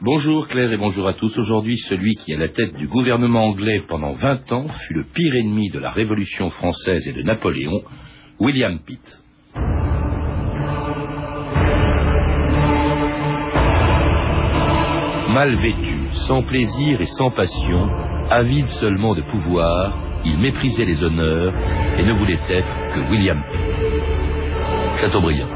Bonjour Claire et bonjour à tous. Aujourd'hui, celui qui, à la tête du gouvernement anglais pendant 20 ans, fut le pire ennemi de la Révolution française et de Napoléon, William Pitt. Mal vêtu, sans plaisir et sans passion, avide seulement de pouvoir, il méprisait les honneurs et ne voulait être que William Pitt. Chateaubriand.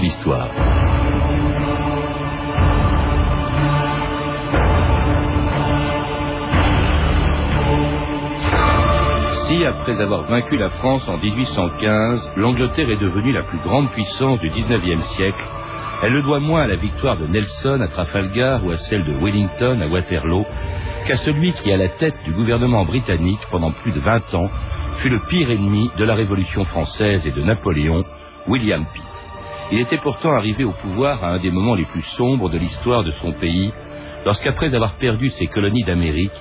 D'histoire. Si, après avoir vaincu la France en 1815, l'Angleterre est devenue la plus grande puissance du 19e siècle, elle le doit moins à la victoire de Nelson à Trafalgar ou à celle de Wellington à Waterloo qu'à celui qui, à la tête du gouvernement britannique pendant plus de 20 ans, fut le pire ennemi de la Révolution française et de Napoléon, William Pitt. Il était pourtant arrivé au pouvoir à un des moments les plus sombres de l'histoire de son pays, lorsqu'après avoir perdu ses colonies d'Amérique,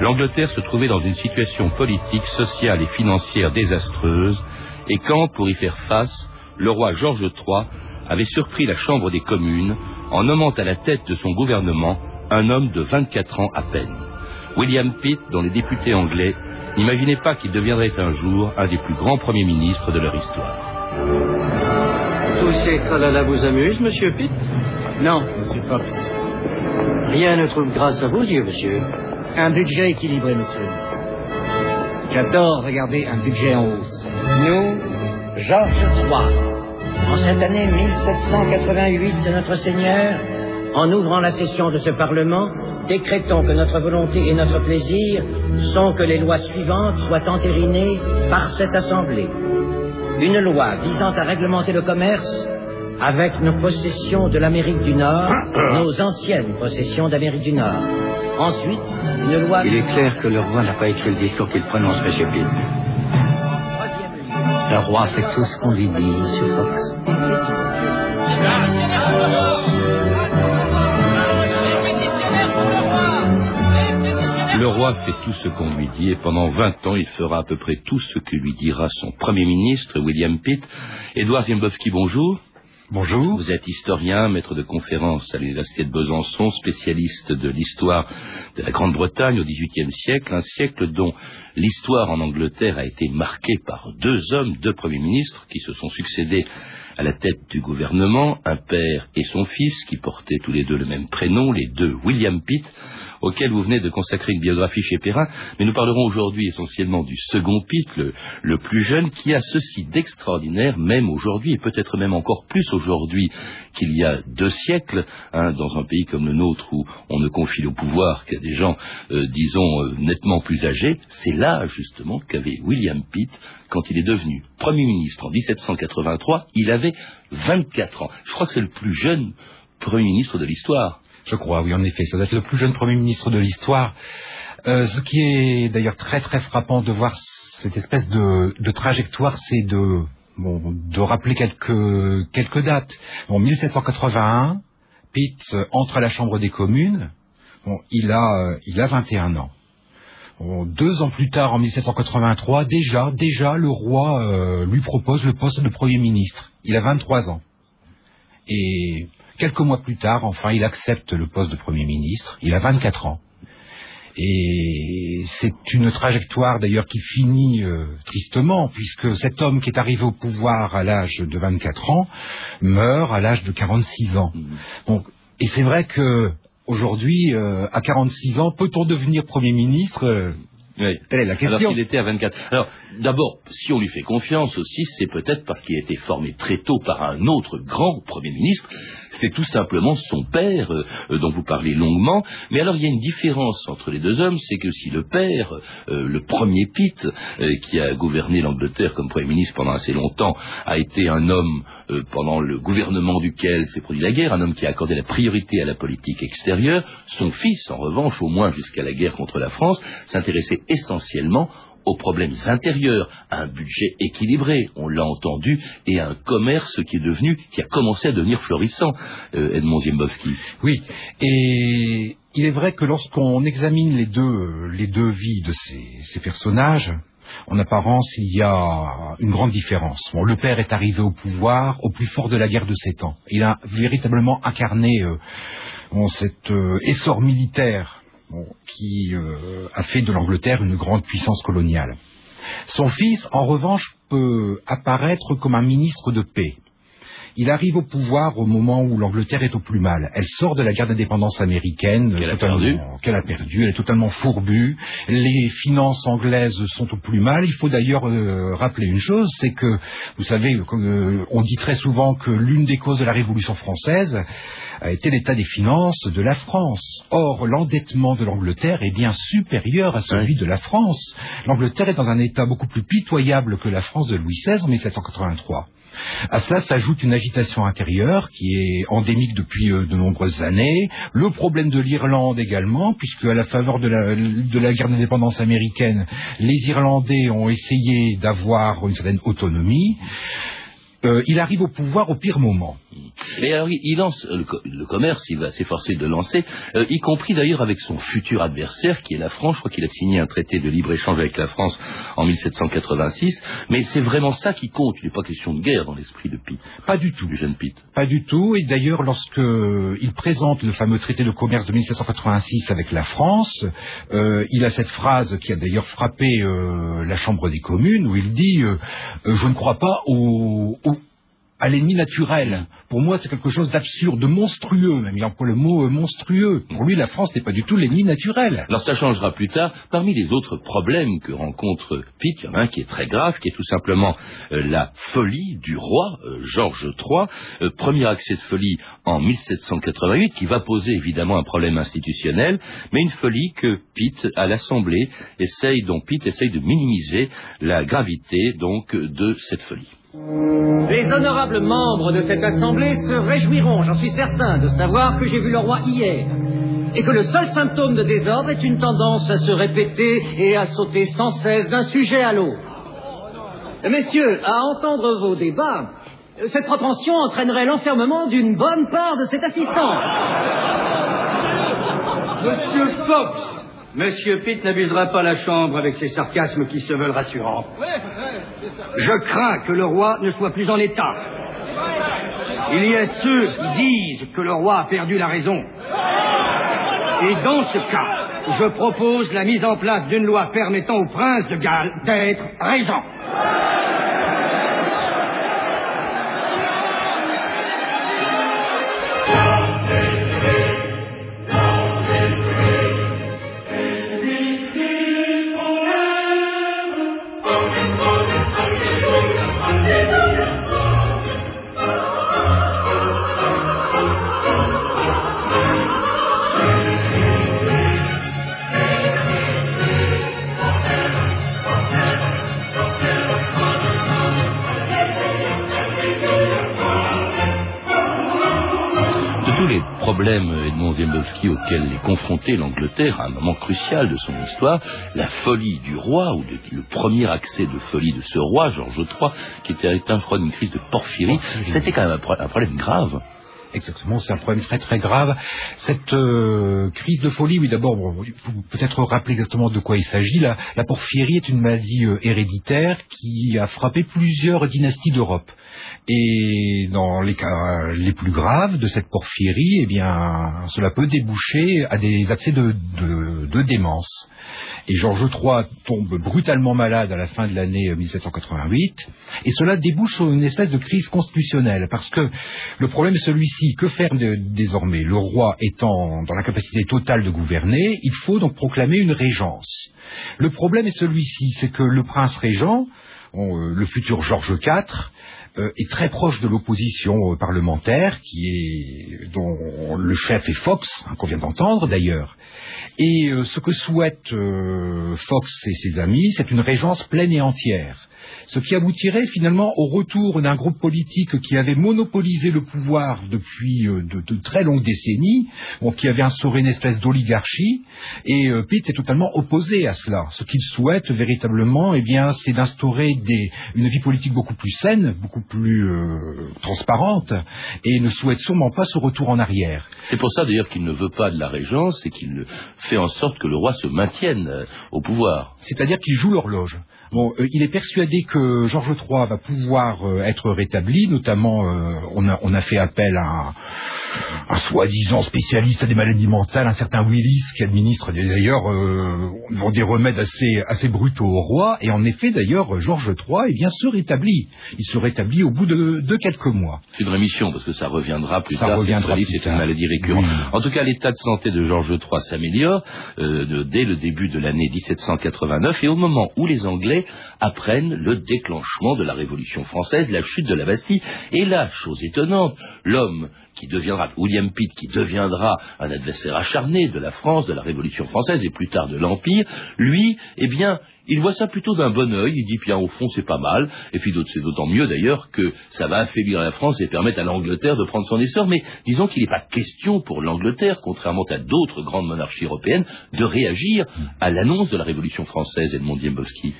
l'Angleterre se trouvait dans une situation politique, sociale et financière désastreuse, et quand, pour y faire face, le roi Georges III avait surpris la Chambre des communes en nommant à la tête de son gouvernement un homme de 24 ans à peine. William Pitt, dont les députés anglais n'imaginaient pas qu'il deviendrait un jour un des plus grands premiers ministres de leur histoire. Tous ces tralala vous amusent, monsieur Pitt? Non, monsieur Fox. Rien ne trouve grâce à vos yeux, monsieur. Un budget équilibré, monsieur. J'adore regarder un budget en hausse. Nous, Georges III, en cette année 1788 de notre Seigneur, en ouvrant la session de ce Parlement, décrétons que notre volonté et notre plaisir sont que les lois suivantes soient entérinées par cette Assemblée. Une loi visant à réglementer le commerce avec nos possessions de l'Amérique du Nord, nos anciennes possessions d'Amérique du Nord. Ensuite, une loi... Il est clair que le roi n'a pas écrit le discours qu'il prononce, monsieur Pitt. Le roi fait tout ce qu'on lui dit, monsieur Fox. Le roi fait tout ce qu'on lui dit et pendant 20 ans, il fera à peu près tout ce que lui dira son Premier ministre, William Pitt. Edouard Zimbowski, bonjour. Bonjour. Vous êtes historien, maître de conférences à l'université de Besançon, spécialiste de l'histoire de la Grande-Bretagne au XVIIIe siècle, un siècle dont l'histoire en Angleterre a été marquée par deux hommes, deux premiers ministres qui se sont succédés à la tête du gouvernement, un père et son fils qui portaient tous les deux le même prénom, les deux William Pitt, auquel vous venez de consacrer une biographie chez Perrin, mais nous parlerons aujourd'hui essentiellement du second Pitt, le plus jeune, qui a ceci d'extraordinaire, même aujourd'hui, et peut-être même encore plus aujourd'hui qu'il y a 2 siècles, dans un pays comme le nôtre où on ne confie au pouvoir qu'à des gens, nettement plus âgés, c'est là justement qu'avait William Pitt quand il est devenu Premier ministre en 1783, il avait 24 ans. Je crois que c'est le plus jeune Premier ministre de l'histoire. Je crois, oui, en effet. Ça doit être le plus jeune Premier ministre de l'histoire. Ce qui est d'ailleurs très très frappant de voir cette espèce de trajectoire, c'est de rappeler quelques dates. En 1781, Pitt entre à la Chambre des communes. Il a 21 ans. 2 ans plus tard, en 1783, déjà, le roi lui propose le poste de Premier ministre. Il a 23 ans. Et quelques mois plus tard, enfin, il accepte le poste de Premier ministre. Il a 24 ans. Et c'est une trajectoire, d'ailleurs, qui finit tristement, puisque cet homme qui est arrivé au pouvoir à l'âge de 24 ans meurt à l'âge de 46 ans. Donc, et c'est vrai que... Aujourd'hui, à 46 ans, peut-on devenir Premier ministre ? Oui. Telle est la question. Alors qu'il était à 24. Alors, d'abord, si on lui fait confiance aussi, c'est peut-être parce qu'il a été formé très tôt par un autre grand Premier ministre. C'était tout simplement son père, dont vous parlez longuement. Mais alors, il y a une différence entre les deux hommes, c'est que si le père, le premier Pitt, qui a gouverné l'Angleterre comme Premier ministre pendant assez longtemps, a été un homme, pendant le gouvernement duquel s'est produit la guerre, un homme qui a accordé la priorité à la politique extérieure, son fils, en revanche, au moins jusqu'à la guerre contre la France, s'intéressait essentiellement aux problèmes intérieurs, à un budget équilibré, on l'a entendu, et à un commerce qui a commencé à devenir florissant, Edmond Dziembowski. Oui, et il est vrai que lorsqu'on examine les deux vies de ces personnages, en apparence, il y a une grande différence. Bon, le père est arrivé au pouvoir au plus fort de la guerre de 7 ans. Il a véritablement incarné cet essor militaire qui a fait de l'Angleterre une grande puissance coloniale. Son fils, en revanche, peut apparaître comme un ministre de paix. Il arrive au pouvoir au moment où l'Angleterre est au plus mal. Elle sort de la guerre d'indépendance américaine qu'elle a perdue, elle est totalement fourbue. Les finances anglaises sont au plus mal. Il faut d'ailleurs rappeler une chose, c'est que, vous savez, on dit très souvent que l'une des causes de la Révolution française a été l'état des finances de la France. Or, l'endettement de l'Angleterre est bien supérieur à celui de la France. L'Angleterre est dans un état beaucoup plus pitoyable que la France de Louis XVI en 1783. À cela s'ajoute une agitation intérieure qui est endémique depuis de nombreuses années, le problème de l'Irlande également, puisque à la faveur de la guerre d'indépendance américaine, les Irlandais ont essayé d'avoir une certaine autonomie. Il arrive au pouvoir au pire moment. Et alors il lance le commerce, il va s'efforcer de lancer, y compris d'ailleurs avec son futur adversaire qui est la France. Je crois qu'il a signé un traité de libre-échange avec la France en 1786, mais c'est vraiment ça qui compte, il n'est pas question de guerre dans l'esprit de Pitt. Pas du tout. Du jeune Pitt. Pas du tout, et d'ailleurs lorsqu'il présente le fameux traité de commerce de 1786 avec la France, il a cette phrase qui a d'ailleurs frappé la Chambre des communes, où il dit je ne crois pas à l'ennemi naturel. Pour moi, c'est quelque chose d'absurde, de monstrueux, même. Il emploie le mot monstrueux. Pour lui, la France n'est pas du tout l'ennemi naturel. Alors, ça changera plus tard. Parmi les autres problèmes que rencontre Pitt, il y en a un qui est très grave, qui est tout simplement la folie du roi, Georges III. Premier accès de folie en 1788, qui va poser évidemment un problème institutionnel, mais une folie que Pitt, à l'Assemblée, dont Pitt essaye de minimiser la gravité, donc, de cette folie. Les honorables membres de cette assemblée se réjouiront, j'en suis certain, de savoir que j'ai vu le roi hier et que le seul symptôme de désordre est une tendance à se répéter et à sauter sans cesse d'un sujet à l'autre. Messieurs, à entendre vos débats, cette propension entraînerait l'enfermement d'une bonne part de cet assistant. Monsieur Fox, Monsieur Pitt n'abusera pas la Chambre avec ses sarcasmes qui se veulent rassurants. Je crains que le roi ne soit plus en état. Il y a ceux qui disent que le roi a perdu la raison. Et dans ce cas, je propose la mise en place d'une loi permettant au prince de Galles d'être régent. Edmond Dziembowski, auquel est confrontée l'Angleterre à un moment crucial de son histoire, la folie du roi, ou le premier accès de folie de ce roi, Georges III, qui était atteint, je crois, d'une crise de porphyrie, c'était quand même un problème grave. Exactement, c'est un problème très très grave. Cette crise de folie, oui, d'abord, il faut peut-être rappeler exactement de quoi il s'agit. La porphyrie est une maladie héréditaire qui a frappé plusieurs dynasties d'Europe. Et dans les cas les plus graves de cette porphyrie, eh bien, cela peut déboucher à des accès de démence. Et Georges III tombe brutalement malade à la fin de l'année 1788, et cela débouche sur une espèce de crise constitutionnelle, parce que le problème est celui-ci. Que faire désormais? Le roi étant dans l'incapacité totale de gouverner, il faut donc proclamer une régence. Le problème est celui-ci, c'est que le prince régent, le futur Georges IV, est très proche de l'opposition parlementaire, dont le chef est Fox, qu'on vient d'entendre d'ailleurs. Et ce que souhaitent Fox et ses amis, c'est une régence pleine et entière. Ce qui aboutirait finalement au retour d'un groupe politique qui avait monopolisé le pouvoir depuis de très longues décennies, qui avait instauré une espèce d'oligarchie, et Pitt est totalement opposé à cela. Ce qu'il souhaite véritablement, c'est d'instaurer une vie politique beaucoup plus saine, beaucoup plus transparente, et ne souhaite sûrement pas ce retour en arrière. C'est pour ça d'ailleurs qu'il ne veut pas de la régence et qu'il fait en sorte que le roi se maintienne au pouvoir. C'est-à-dire qu'il joue l'horloge. Il est persuadé que Georges III va pouvoir être rétabli, notamment on a fait appel à un soi-disant spécialiste à des maladies mentales, un certain Willis, qui administre d'ailleurs des remèdes assez brutaux au roi, et en effet d'ailleurs Georges III se rétablit. Il se rétablit au bout de quelques mois. C'est une rémission, parce que ça reviendra plus tard, c'est une maladie récurrente. Oui. En tout cas, l'état de santé de Georges III s'améliore dès le début de l'année 1789, et au moment où les Anglais apprennent le déclenchement de la Révolution française, la chute de la Bastille, et là, chose étonnante, l'homme qui deviendra, William Pitt, qui deviendra un adversaire acharné de la France, de la Révolution française et plus tard de l'Empire, lui, il voit ça plutôt d'un bon œil, il dit, au fond, c'est pas mal, et puis c'est d'autant mieux d'ailleurs que ça va affaiblir la France et permettre à l'Angleterre de prendre son essor, mais disons qu'il n'est pas question pour l'Angleterre, contrairement à d'autres grandes monarchies européennes, de réagir à l'annonce de la Révolution française, Edmond Dziembowski.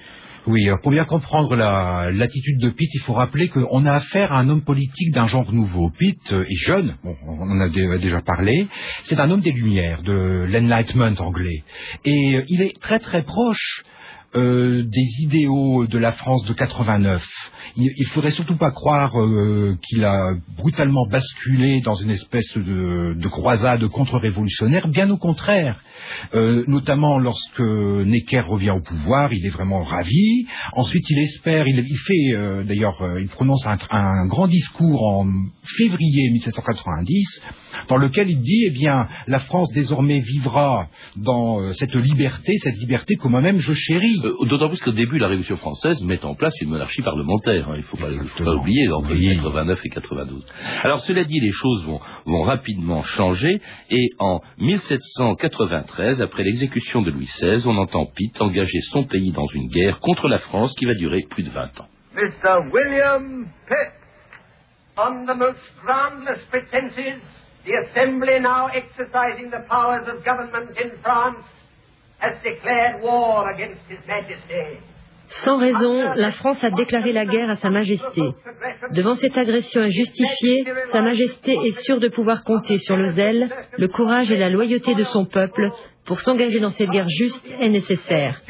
Oui, alors pour bien comprendre l'attitude de Pitt, il faut rappeler qu'on a affaire à un homme politique d'un genre nouveau. Pitt est jeune, on en a déjà parlé, c'est un homme des Lumières, de l'Enlightenment anglais, et il est très très proche des idéaux de la France de 89. Il faudrait surtout pas croire qu'il a brutalement basculé dans une espèce de croisade contre-révolutionnaire, bien au contraire. Notamment lorsque Necker revient au pouvoir, il est vraiment ravi. Ensuite, il espère, il prononce un grand discours en février 1790, dans lequel il dit, la France désormais vivra dans cette liberté que moi-même je chéris. D'autant plus qu'au début, la Révolution française met en place une monarchie parlementaire. Il ne faut pas oublier, entre 89 et 92. Alors, cela dit, les choses vont rapidement changer, et en 1793, après l'exécution de Louis XVI, on entend Pitt engager son pays dans une guerre contre la France qui va durer plus de 20 ans. Mr. William Pitt, on the most groundless pretenses, the Assembly now exercising the powers of government in France, has declared war against His Majesty. Sans raison, la France a déclaré la guerre à Sa Majesté. Devant cette agression injustifiée, Sa Majesté est sûre de pouvoir compter sur le zèle, le courage et la loyauté de son peuple pour s'engager dans cette guerre juste et nécessaire.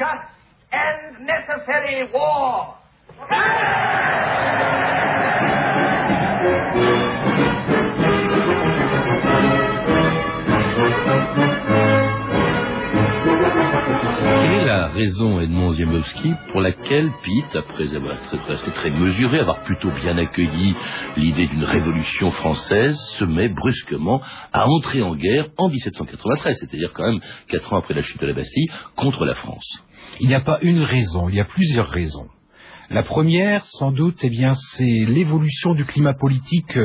La raison, Edmond Dziembowski, pour laquelle Pitt, après avoir resté très mesuré, avoir plutôt bien accueilli l'idée d'une révolution française, se met brusquement à entrer en guerre en 1793, c'est-à-dire quand même 4 ans après la chute de la Bastille, contre la France. Il n'y a pas une raison, il y a plusieurs raisons. La première, sans doute, c'est l'évolution du climat politique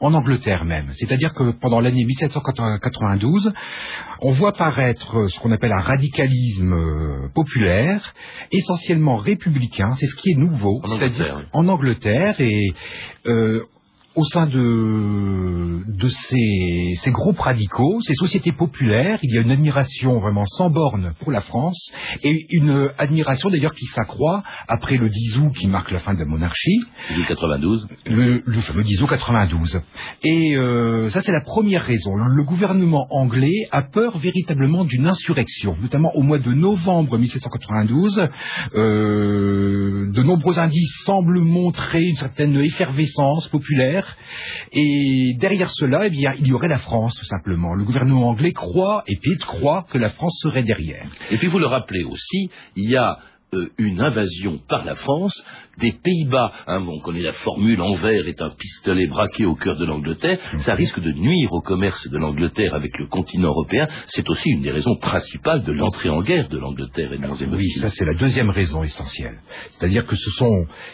en Angleterre même. C'est-à-dire que pendant l'année 1792, on voit paraître ce qu'on appelle un radicalisme populaire, essentiellement républicain. C'est ce qui est nouveau, c'est-à-dire en Angleterre, et au sein de ces groupes radicaux, ces sociétés populaires, il y a une admiration vraiment sans borne pour la France, et une admiration d'ailleurs qui s'accroît après le 10 août qui marque la fin de la monarchie. Le fameux 10 août 92. Et ça, c'est la première raison. Le gouvernement anglais a peur véritablement d'une insurrection, notamment au mois de novembre 1792. De nombreux indices semblent montrer une certaine effervescence populaire, et derrière cela, il y aurait la France, tout simplement. Le gouvernement anglais croit, et Pitt croit, que la France serait derrière. Et puis vous le rappelez aussi, il y a une invasion par la France des Pays-Bas. Hein, on connaît la formule « Envers est un pistolet braqué au cœur de l'Angleterre ». Ça risque de nuire au commerce de l'Angleterre avec le continent européen. C'est aussi une des raisons principales de l'entrée en guerre de l'Angleterre et de l'Angleterre. Oui, ça c'est la deuxième raison essentielle. C'est-à-dire que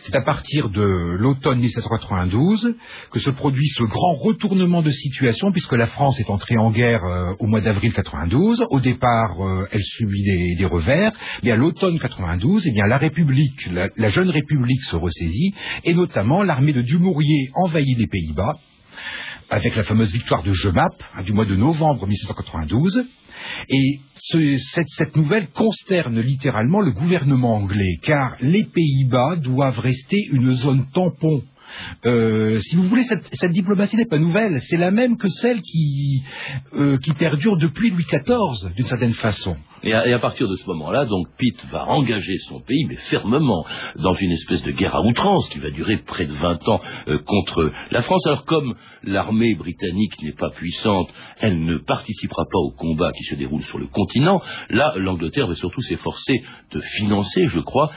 c'est à partir de l'automne 1792 que se produit ce grand retournement de situation, puisque la France est entrée en guerre au mois d'avril 92. Au départ, elle subit des revers, mais à l'automne 92, eh bien, la République, la jeune République se ressaisit, et notamment l'armée de Dumouriez envahit les Pays-Bas, avec la fameuse victoire de Jemappes, hein, du mois de novembre 1792, et cette nouvelle consterne littéralement le gouvernement anglais, car les Pays-Bas doivent rester une zone tampon. Si vous voulez, cette diplomatie n'est pas nouvelle, c'est la même que celle qui perdure depuis Louis XIV, d'une certaine façon. Et à partir de ce moment-là, donc, Pitt va engager son pays, mais fermement, dans une espèce de guerre à outrance qui va durer près de 20 ans contre la France. Alors, comme l'armée britannique n'est pas puissante, elle ne participera pas au combat qui se déroule sur le continent. Là, l'Angleterre va surtout s'efforcer de financer, je crois,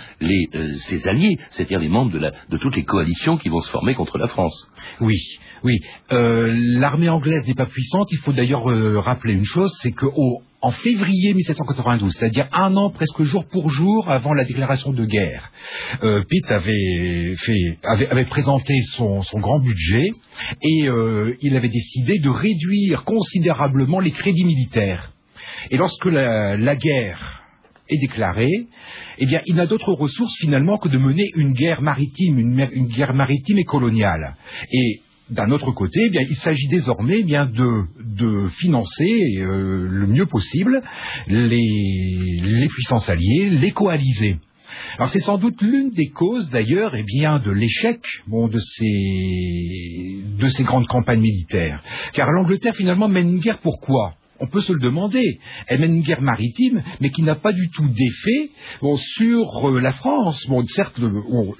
ses alliés, c'est-à-dire les membres de toutes les coalitions qui vont se former contre la France. Oui, oui. L'armée anglaise n'est pas puissante. Il faut d'ailleurs rappeler une chose, c'est que en février 1792, c'est-à-dire un an presque jour pour jour avant la déclaration de guerre, Pitt avait présenté son grand budget et il avait décidé de réduire considérablement les crédits militaires. Et lorsque la guerre est déclarée, eh bien, il n'a d'autre ressource finalement que de mener une guerre maritime, une guerre maritime et coloniale. Et d'un autre côté, eh bien, il s'agit désormais eh bien, de financer le mieux possible les puissances alliées, les coaliser. Alors c'est sans doute l'une des causes d'ailleurs eh bien, de l'échec de ces grandes campagnes militaires. Car l'Angleterre finalement mène une guerre pourquoi ? On peut se le demander. Elle mène une guerre maritime, mais qui n'a pas du tout d'effet sur la France. Certes,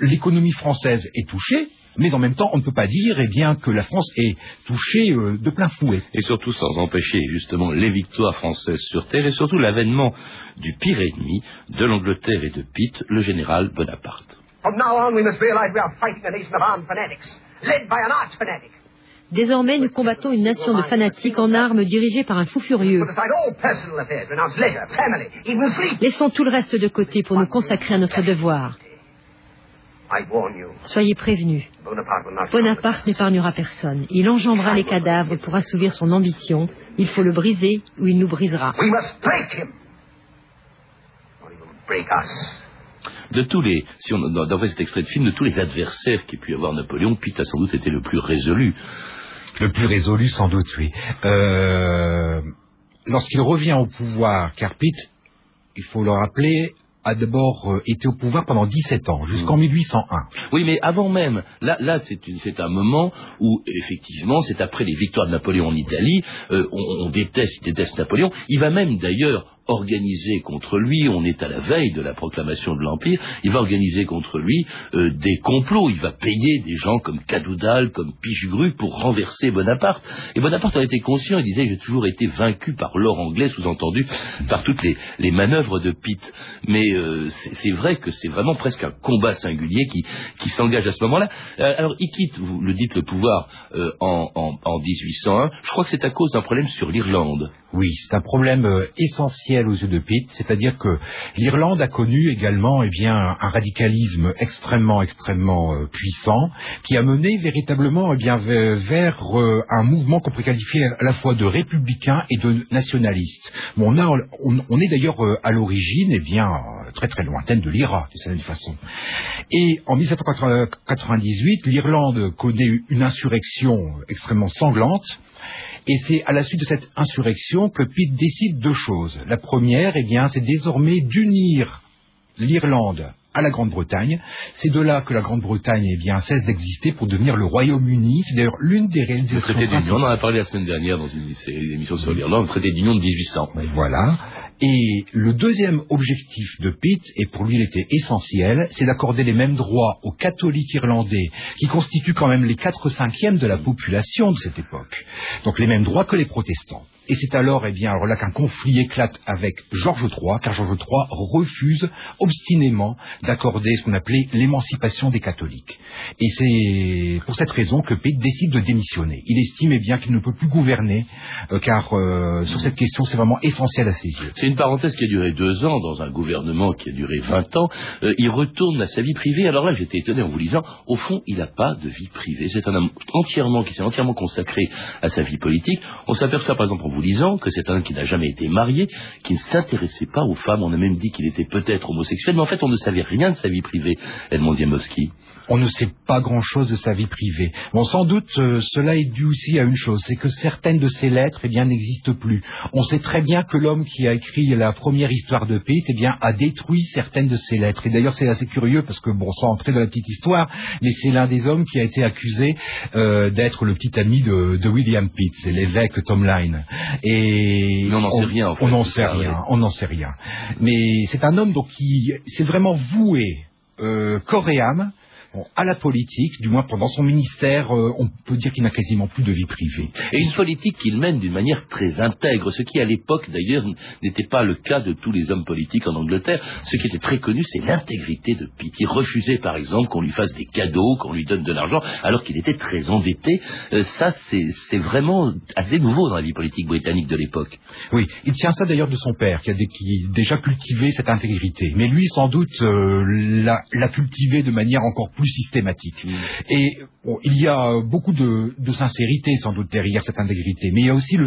l'économie française est touchée, mais en même temps, on ne peut pas dire eh bien, que la France est touchée de plein fouet. Et surtout sans empêcher justement les victoires françaises sur terre, et surtout l'avènement du pire ennemi de l'Angleterre et de Pitt, le général Bonaparte. From now on, we must realize we are fighting a nation of armed fanatics, led by an arch fanatic. Désormais, nous combattons une nation de fanatiques en armes dirigée par un fou furieux. Laissons tout le reste de côté pour nous consacrer à notre devoir. Soyez prévenus, Bonaparte n'épargnera personne. Il engendrera les cadavres pour assouvir son ambition. Il faut le briser ou il nous brisera. De tous les, si on avait cet extrait de film, de tous les adversaires qu'ait pu avoir Napoléon, Pitt a sans doute été le plus résolu. Le plus résolu, sans doute, oui. Lorsqu'il revient au pouvoir, car Pitt, il faut le rappeler, a d'abord été au pouvoir pendant 17 ans, jusqu'en 1801. Oui, mais avant même, là c'est un moment où, effectivement, c'est après les victoires de Napoléon en Italie, on déteste Napoléon. Il va même, d'ailleurs, organiser contre lui, on est à la veille de la proclamation de l'Empire, il va organiser contre lui des complots, il va payer des gens comme Cadoudal, comme Pichegru pour renverser Bonaparte. Et Bonaparte en était conscient, il disait « j'ai toujours été vaincu par l'or anglais », sous-entendu par toutes les manœuvres de Pitt. Mais c'est vrai que c'est vraiment presque un combat singulier qui s'engage à ce moment-là. Alors il quitte, vous le dites, le pouvoir en 1801, je crois que c'est à cause d'un problème sur l'Irlande. Oui, c'est un problème essentiel aux yeux de Pitt, c'est-à-dire que l'Irlande a connu également eh bien, un radicalisme extrêmement puissant qui a mené véritablement eh bien, vers un mouvement qu'on peut qualifier à la fois de républicain et de nationaliste. Bon, on est d'ailleurs à l'origine eh bien, très très lointaine de l'IRA, d'une certaine façon. Et en 1798, l'Irlande connaît une insurrection extrêmement sanglante. Et c'est à la suite de cette insurrection que Pitt décide deux choses. La première, eh bien, c'est désormais d'unir l'Irlande à la Grande-Bretagne. C'est de là que la Grande-Bretagne, eh bien, cesse d'exister pour devenir le Royaume-Uni. C'est d'ailleurs l'une des réalisations... Le traité d'union, on en a parlé la semaine dernière dans une émission sur l'Irlande, le traité d'union de 1800. Et voilà. Et le deuxième objectif de Pitt, et pour lui il était essentiel, c'est d'accorder les mêmes droits aux catholiques irlandais, qui constituent quand même les 4/5 de la population de cette époque. Donc les mêmes droits que les protestants. Et c'est alors, eh bien, alors là qu'un conflit éclate avec Georges III, car Georges III refuse obstinément d'accorder ce qu'on appelait l'émancipation des catholiques. Et c'est pour cette raison que Pitt décide de démissionner. Il estime, eh bien, qu'il ne peut plus gouverner, car sur cette question, c'est vraiment essentiel à ses yeux. C'est une parenthèse qui a duré 2 ans dans un gouvernement qui a duré 20 ans. Il retourne à sa vie privée. Alors là, j'étais étonné en vous lisant. Au fond, il n'a pas de vie privée. C'est un homme qui s'est entièrement consacré à sa vie politique. On s'aperçoit, par exemple, en vous lisant, que c'est un homme qui n'a jamais été marié, qui ne s'intéressait pas aux femmes. On a même dit qu'il était peut-être homosexuel, mais en fait, on ne savait rien de sa vie privée. Edmond Dziembowski. On ne sait pas grand-chose de sa vie privée. Bon, sans doute, cela est dû aussi à une chose, c'est que certaines de ses lettres, eh bien, n'existent plus. On sait très bien que l'homme qui a écrit la première histoire de Pitt, eh bien, a détruit certaines de ses lettres. Et d'ailleurs, c'est assez curieux, parce que, bon, sans entrer dans la petite histoire, mais c'est l'un des hommes qui a été accusé d'être le petit ami de William Pitt, c'est l'évêque Tomline. Et mais on n'en sait rien, en fait. On n'en sait rien, on n'en sait rien. Mais c'est un homme, donc, qui s'est vraiment voué corps et âme à la politique, du moins pendant son ministère, on peut dire qu'il n'a quasiment plus de vie privée. Et une politique qu'il mène d'une manière très intègre, ce qui à l'époque d'ailleurs n'était pas le cas de tous les hommes politiques en Angleterre. Ce qui était très connu, c'est l'intégrité de Pitt. Il refusait par exemple qu'on lui fasse des cadeaux, qu'on lui donne de l'argent, alors qu'il était très endetté. Ça, c'est vraiment assez nouveau dans la vie politique britannique de l'époque. Oui, il tient ça d'ailleurs de son père, qui déjà cultivait cette intégrité. Mais lui, sans doute, l'a cultivée de manière encore plus systématique. Et bon, il y a beaucoup de sincérité sans doute derrière cette intégrité, mais il y a aussi le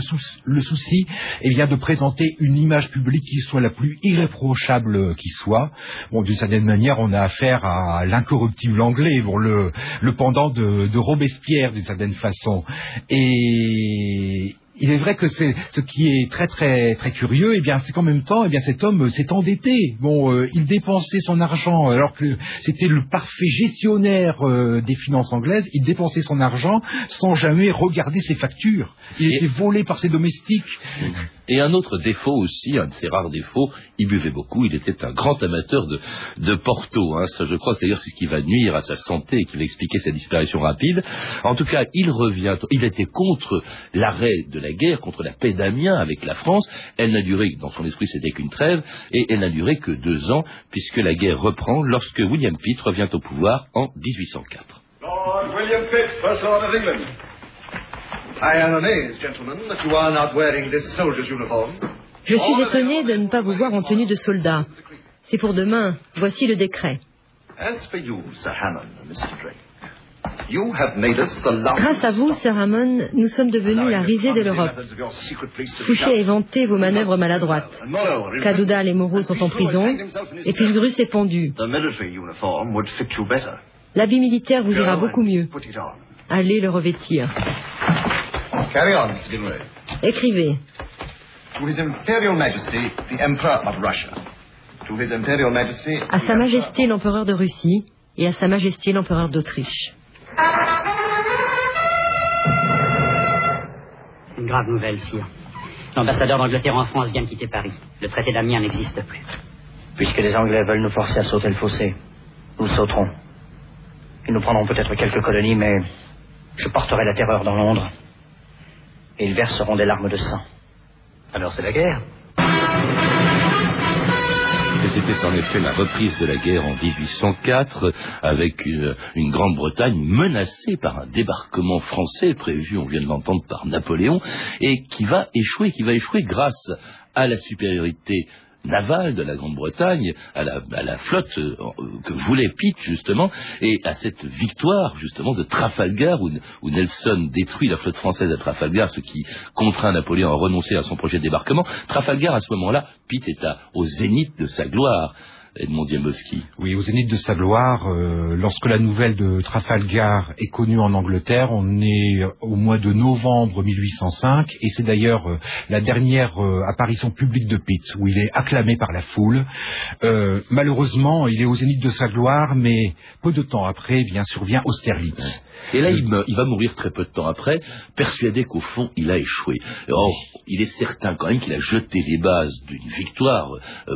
souci eh bien, de présenter une image publique qui soit la plus irréprochable qui soit. Bon, d'une certaine manière, on a affaire à l'incorruptible anglais, bon, le pendant de Robespierre d'une certaine façon. Et il est vrai que c'est ce qui est très très très curieux, et eh bien c'est qu'en même temps, et eh bien cet homme s'est endetté. Bon, il dépensait son argent alors que c'était le parfait gestionnaire des finances anglaises. Il dépensait son argent sans jamais regarder ses factures. Il était volé par ses domestiques. Et un autre défaut aussi, un de ses rares défauts, il buvait beaucoup. Il était un grand amateur de Porto. Hein. Ça, je crois, d'ailleurs, c'est ce qui va nuire à sa santé et qui va expliquer sa disparition rapide. En tout cas, il revient. Il était contre l'arrêt de la guerre, contre la paix d'Amiens avec la France. Elle n'a duré, dans son esprit, c'était qu'une trêve, et elle n'a duré que 2 ans, puisque la guerre reprend lorsque William Pitt revient au pouvoir en 1804. Lord William Pitt, First Lord of England. I am amazed, gentlemen, that you are not wearing this soldier's uniform. Je suis étonné de ne pas vous voir en tenue de soldat. C'est pour demain. Voici le décret. As for you, Sir Hammond, Mr. Drake. Grâce à vous, Sir Hammond, nous sommes devenus la risée de l'Europe. Fouché a vanté vos manœuvres maladroites. Cadoudal et Moreau sont en prison, et Pichegru s'est pendu. L'habit militaire vous ira beaucoup mieux. Allez le revêtir. Écrivez. À Sa Majesté l'Empereur de Russie et à Sa Majesté l'Empereur d'Autriche. Une grave nouvelle, sire. L'ambassadeur d'Angleterre en France vient de quitter Paris. Le traité d'Amiens n'existe plus. Puisque les Anglais veulent nous forcer à sauter le fossé, nous sauterons. Ils nous prendront peut-être quelques colonies, mais je porterai la terreur dans Londres. Et ils verseront des larmes de sang. Alors c'est la guerre. C'était en effet la reprise de la guerre en 1804 avec une Grande-Bretagne menacée par un débarquement français prévu, on vient de l'entendre, par Napoléon et qui va échouer grâce à la supériorité navale de la Grande-Bretagne, à la flotte que voulait Pitt justement, et à cette victoire justement de Trafalgar où Nelson détruit la flotte française à Trafalgar, ce qui contraint Napoléon à renoncer à son projet de débarquement. Trafalgar, à ce moment-là, Pitt est au zénith de sa gloire. Edmond Dziembowski. Oui, au zénith de sa gloire, lorsque la nouvelle de Trafalgar est connue en Angleterre, on est au mois de novembre 1805, et c'est d'ailleurs la dernière apparition publique de Pitt, où il est acclamé par la foule. Malheureusement, il est au zénith de sa gloire, mais peu de temps après, bien survient Austerlitz. Ouais. Et là, il va mourir très peu de temps après, persuadé qu'au fond, il a échoué. Or, il est certain quand même qu'il a jeté les bases d'une victoire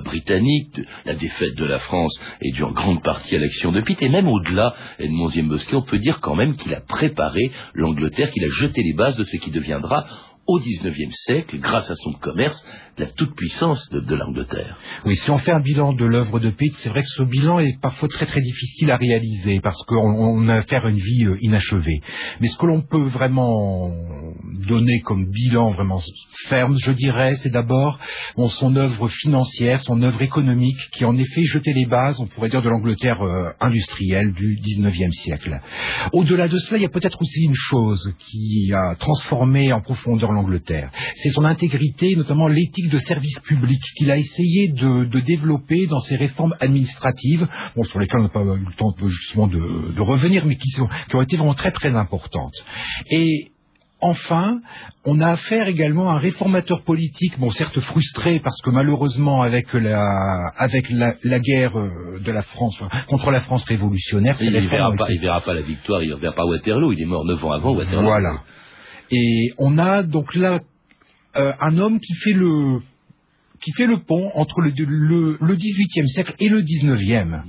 britannique, de la défaite de la France est due en grande partie à l'action de Pitt, et même au-delà, Edmond Dziembowski, on peut dire quand même qu'il a préparé l'Angleterre, qu'il a jeté les bases de ce qui deviendra au XIXe siècle, grâce à son commerce, la toute-puissance de l'Angleterre. Oui, si on fait un bilan de l'œuvre de Pitt, c'est vrai que ce bilan est parfois très très difficile à réaliser, parce qu'on a affaire à une vie inachevée. Mais ce que l'on peut vraiment donner comme bilan vraiment ferme, je dirais, c'est d'abord son œuvre financière, son œuvre économique, qui en effet jetait les bases, on pourrait dire, de l'Angleterre industrielle du XIXe siècle. Au-delà de cela, il y a peut-être aussi une chose qui a transformé en profondeur l'Angleterre. C'est son intégrité, notamment l'éthique de service public qu'il a essayé de développer dans ses réformes administratives, bon, sur lesquelles on n'a pas eu le temps justement de revenir, mais qui ont été vraiment très très importantes. Et enfin, on a affaire également à un réformateur politique, bon, certes frustré, parce que malheureusement, avec la guerre de la France, contre la France révolutionnaire, il ne verra pas la victoire, il ne verra pas Waterloo, il est mort 9 ans avant Waterloo. Voilà. Et on a donc là un homme qui fait le pont entre le XVIIIe siècle et le XIXe.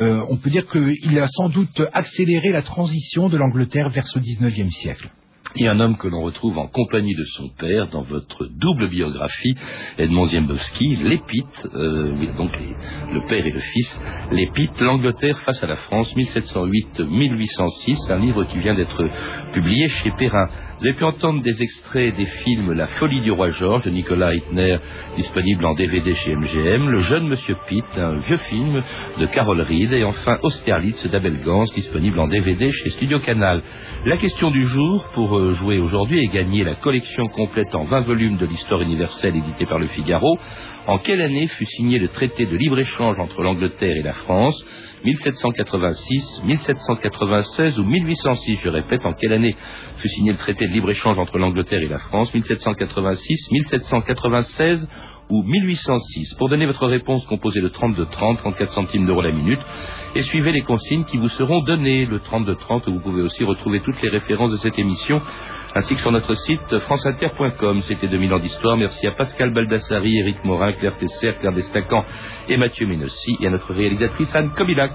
On peut dire qu'il a sans doute accéléré la transition de l'Angleterre vers ce XIXe siècle. Et un homme que l'on retrouve en compagnie de son père dans votre double biographie, Edmond Dziembowski, l'épître, le père et le fils, l'épître, l'Angleterre face à la France, 1708-1806, un livre qui vient d'être publié chez Perrin. Vous avez pu entendre des extraits des films La folie du roi Georges de Nicolas Hittner, disponible en DVD chez MGM, Le jeune monsieur Pitt, un vieux film de Carol Reed, et enfin Austerlitz d'Abel Gance, disponible en DVD chez Studio Canal. La question du jour pour jouer aujourd'hui et gagner la collection complète en 20 volumes de l'Histoire universelle éditée par le Figaro. En quelle année fut signé le traité de libre-échange entre l'Angleterre et la France? 1786, 1796 ou 1806? Je répète, en quelle année fut signé le traité de libre-échange entre l'Angleterre et la France? 1786, 1796 ou 1806? Pour donner votre réponse, composez le 32-30, 34 centimes d'euros la minute, et suivez les consignes qui vous seront données. Le 32-30, vous pouvez aussi retrouver toutes les références de cette émission, ainsi que sur notre site franceinter.com. C'était 2000 ans d'histoire. Merci à Pascal Baldassari, Éric Morin, Claire Tesser, Claire Destacan et Mathieu Ménossi, et à notre réalisatrice Anne Kobilac.